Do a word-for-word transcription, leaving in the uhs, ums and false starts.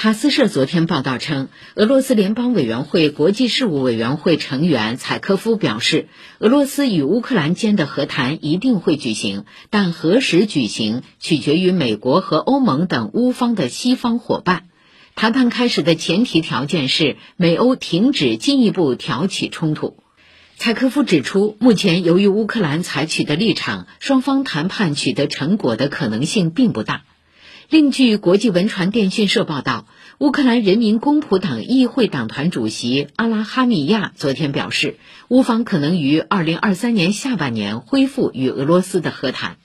塔斯社昨天报道称，俄罗斯联邦委员会国际事务委员会成员采科夫表示，俄罗斯与乌克兰间的和谈一定会举行，但何时举行取决于美国和欧盟等乌方的西方伙伴。谈判开始的前提条件是美欧停止进一步挑起冲突。采科夫指出，目前由于乌克兰采取的立场，双方谈判取得成果的可能性并不大。另据国际文传电讯社报道，乌克兰人民公仆党议会党团主席阿拉哈米亚昨天表示，乌方可能于二零二三年下半年恢复与俄罗斯的和谈。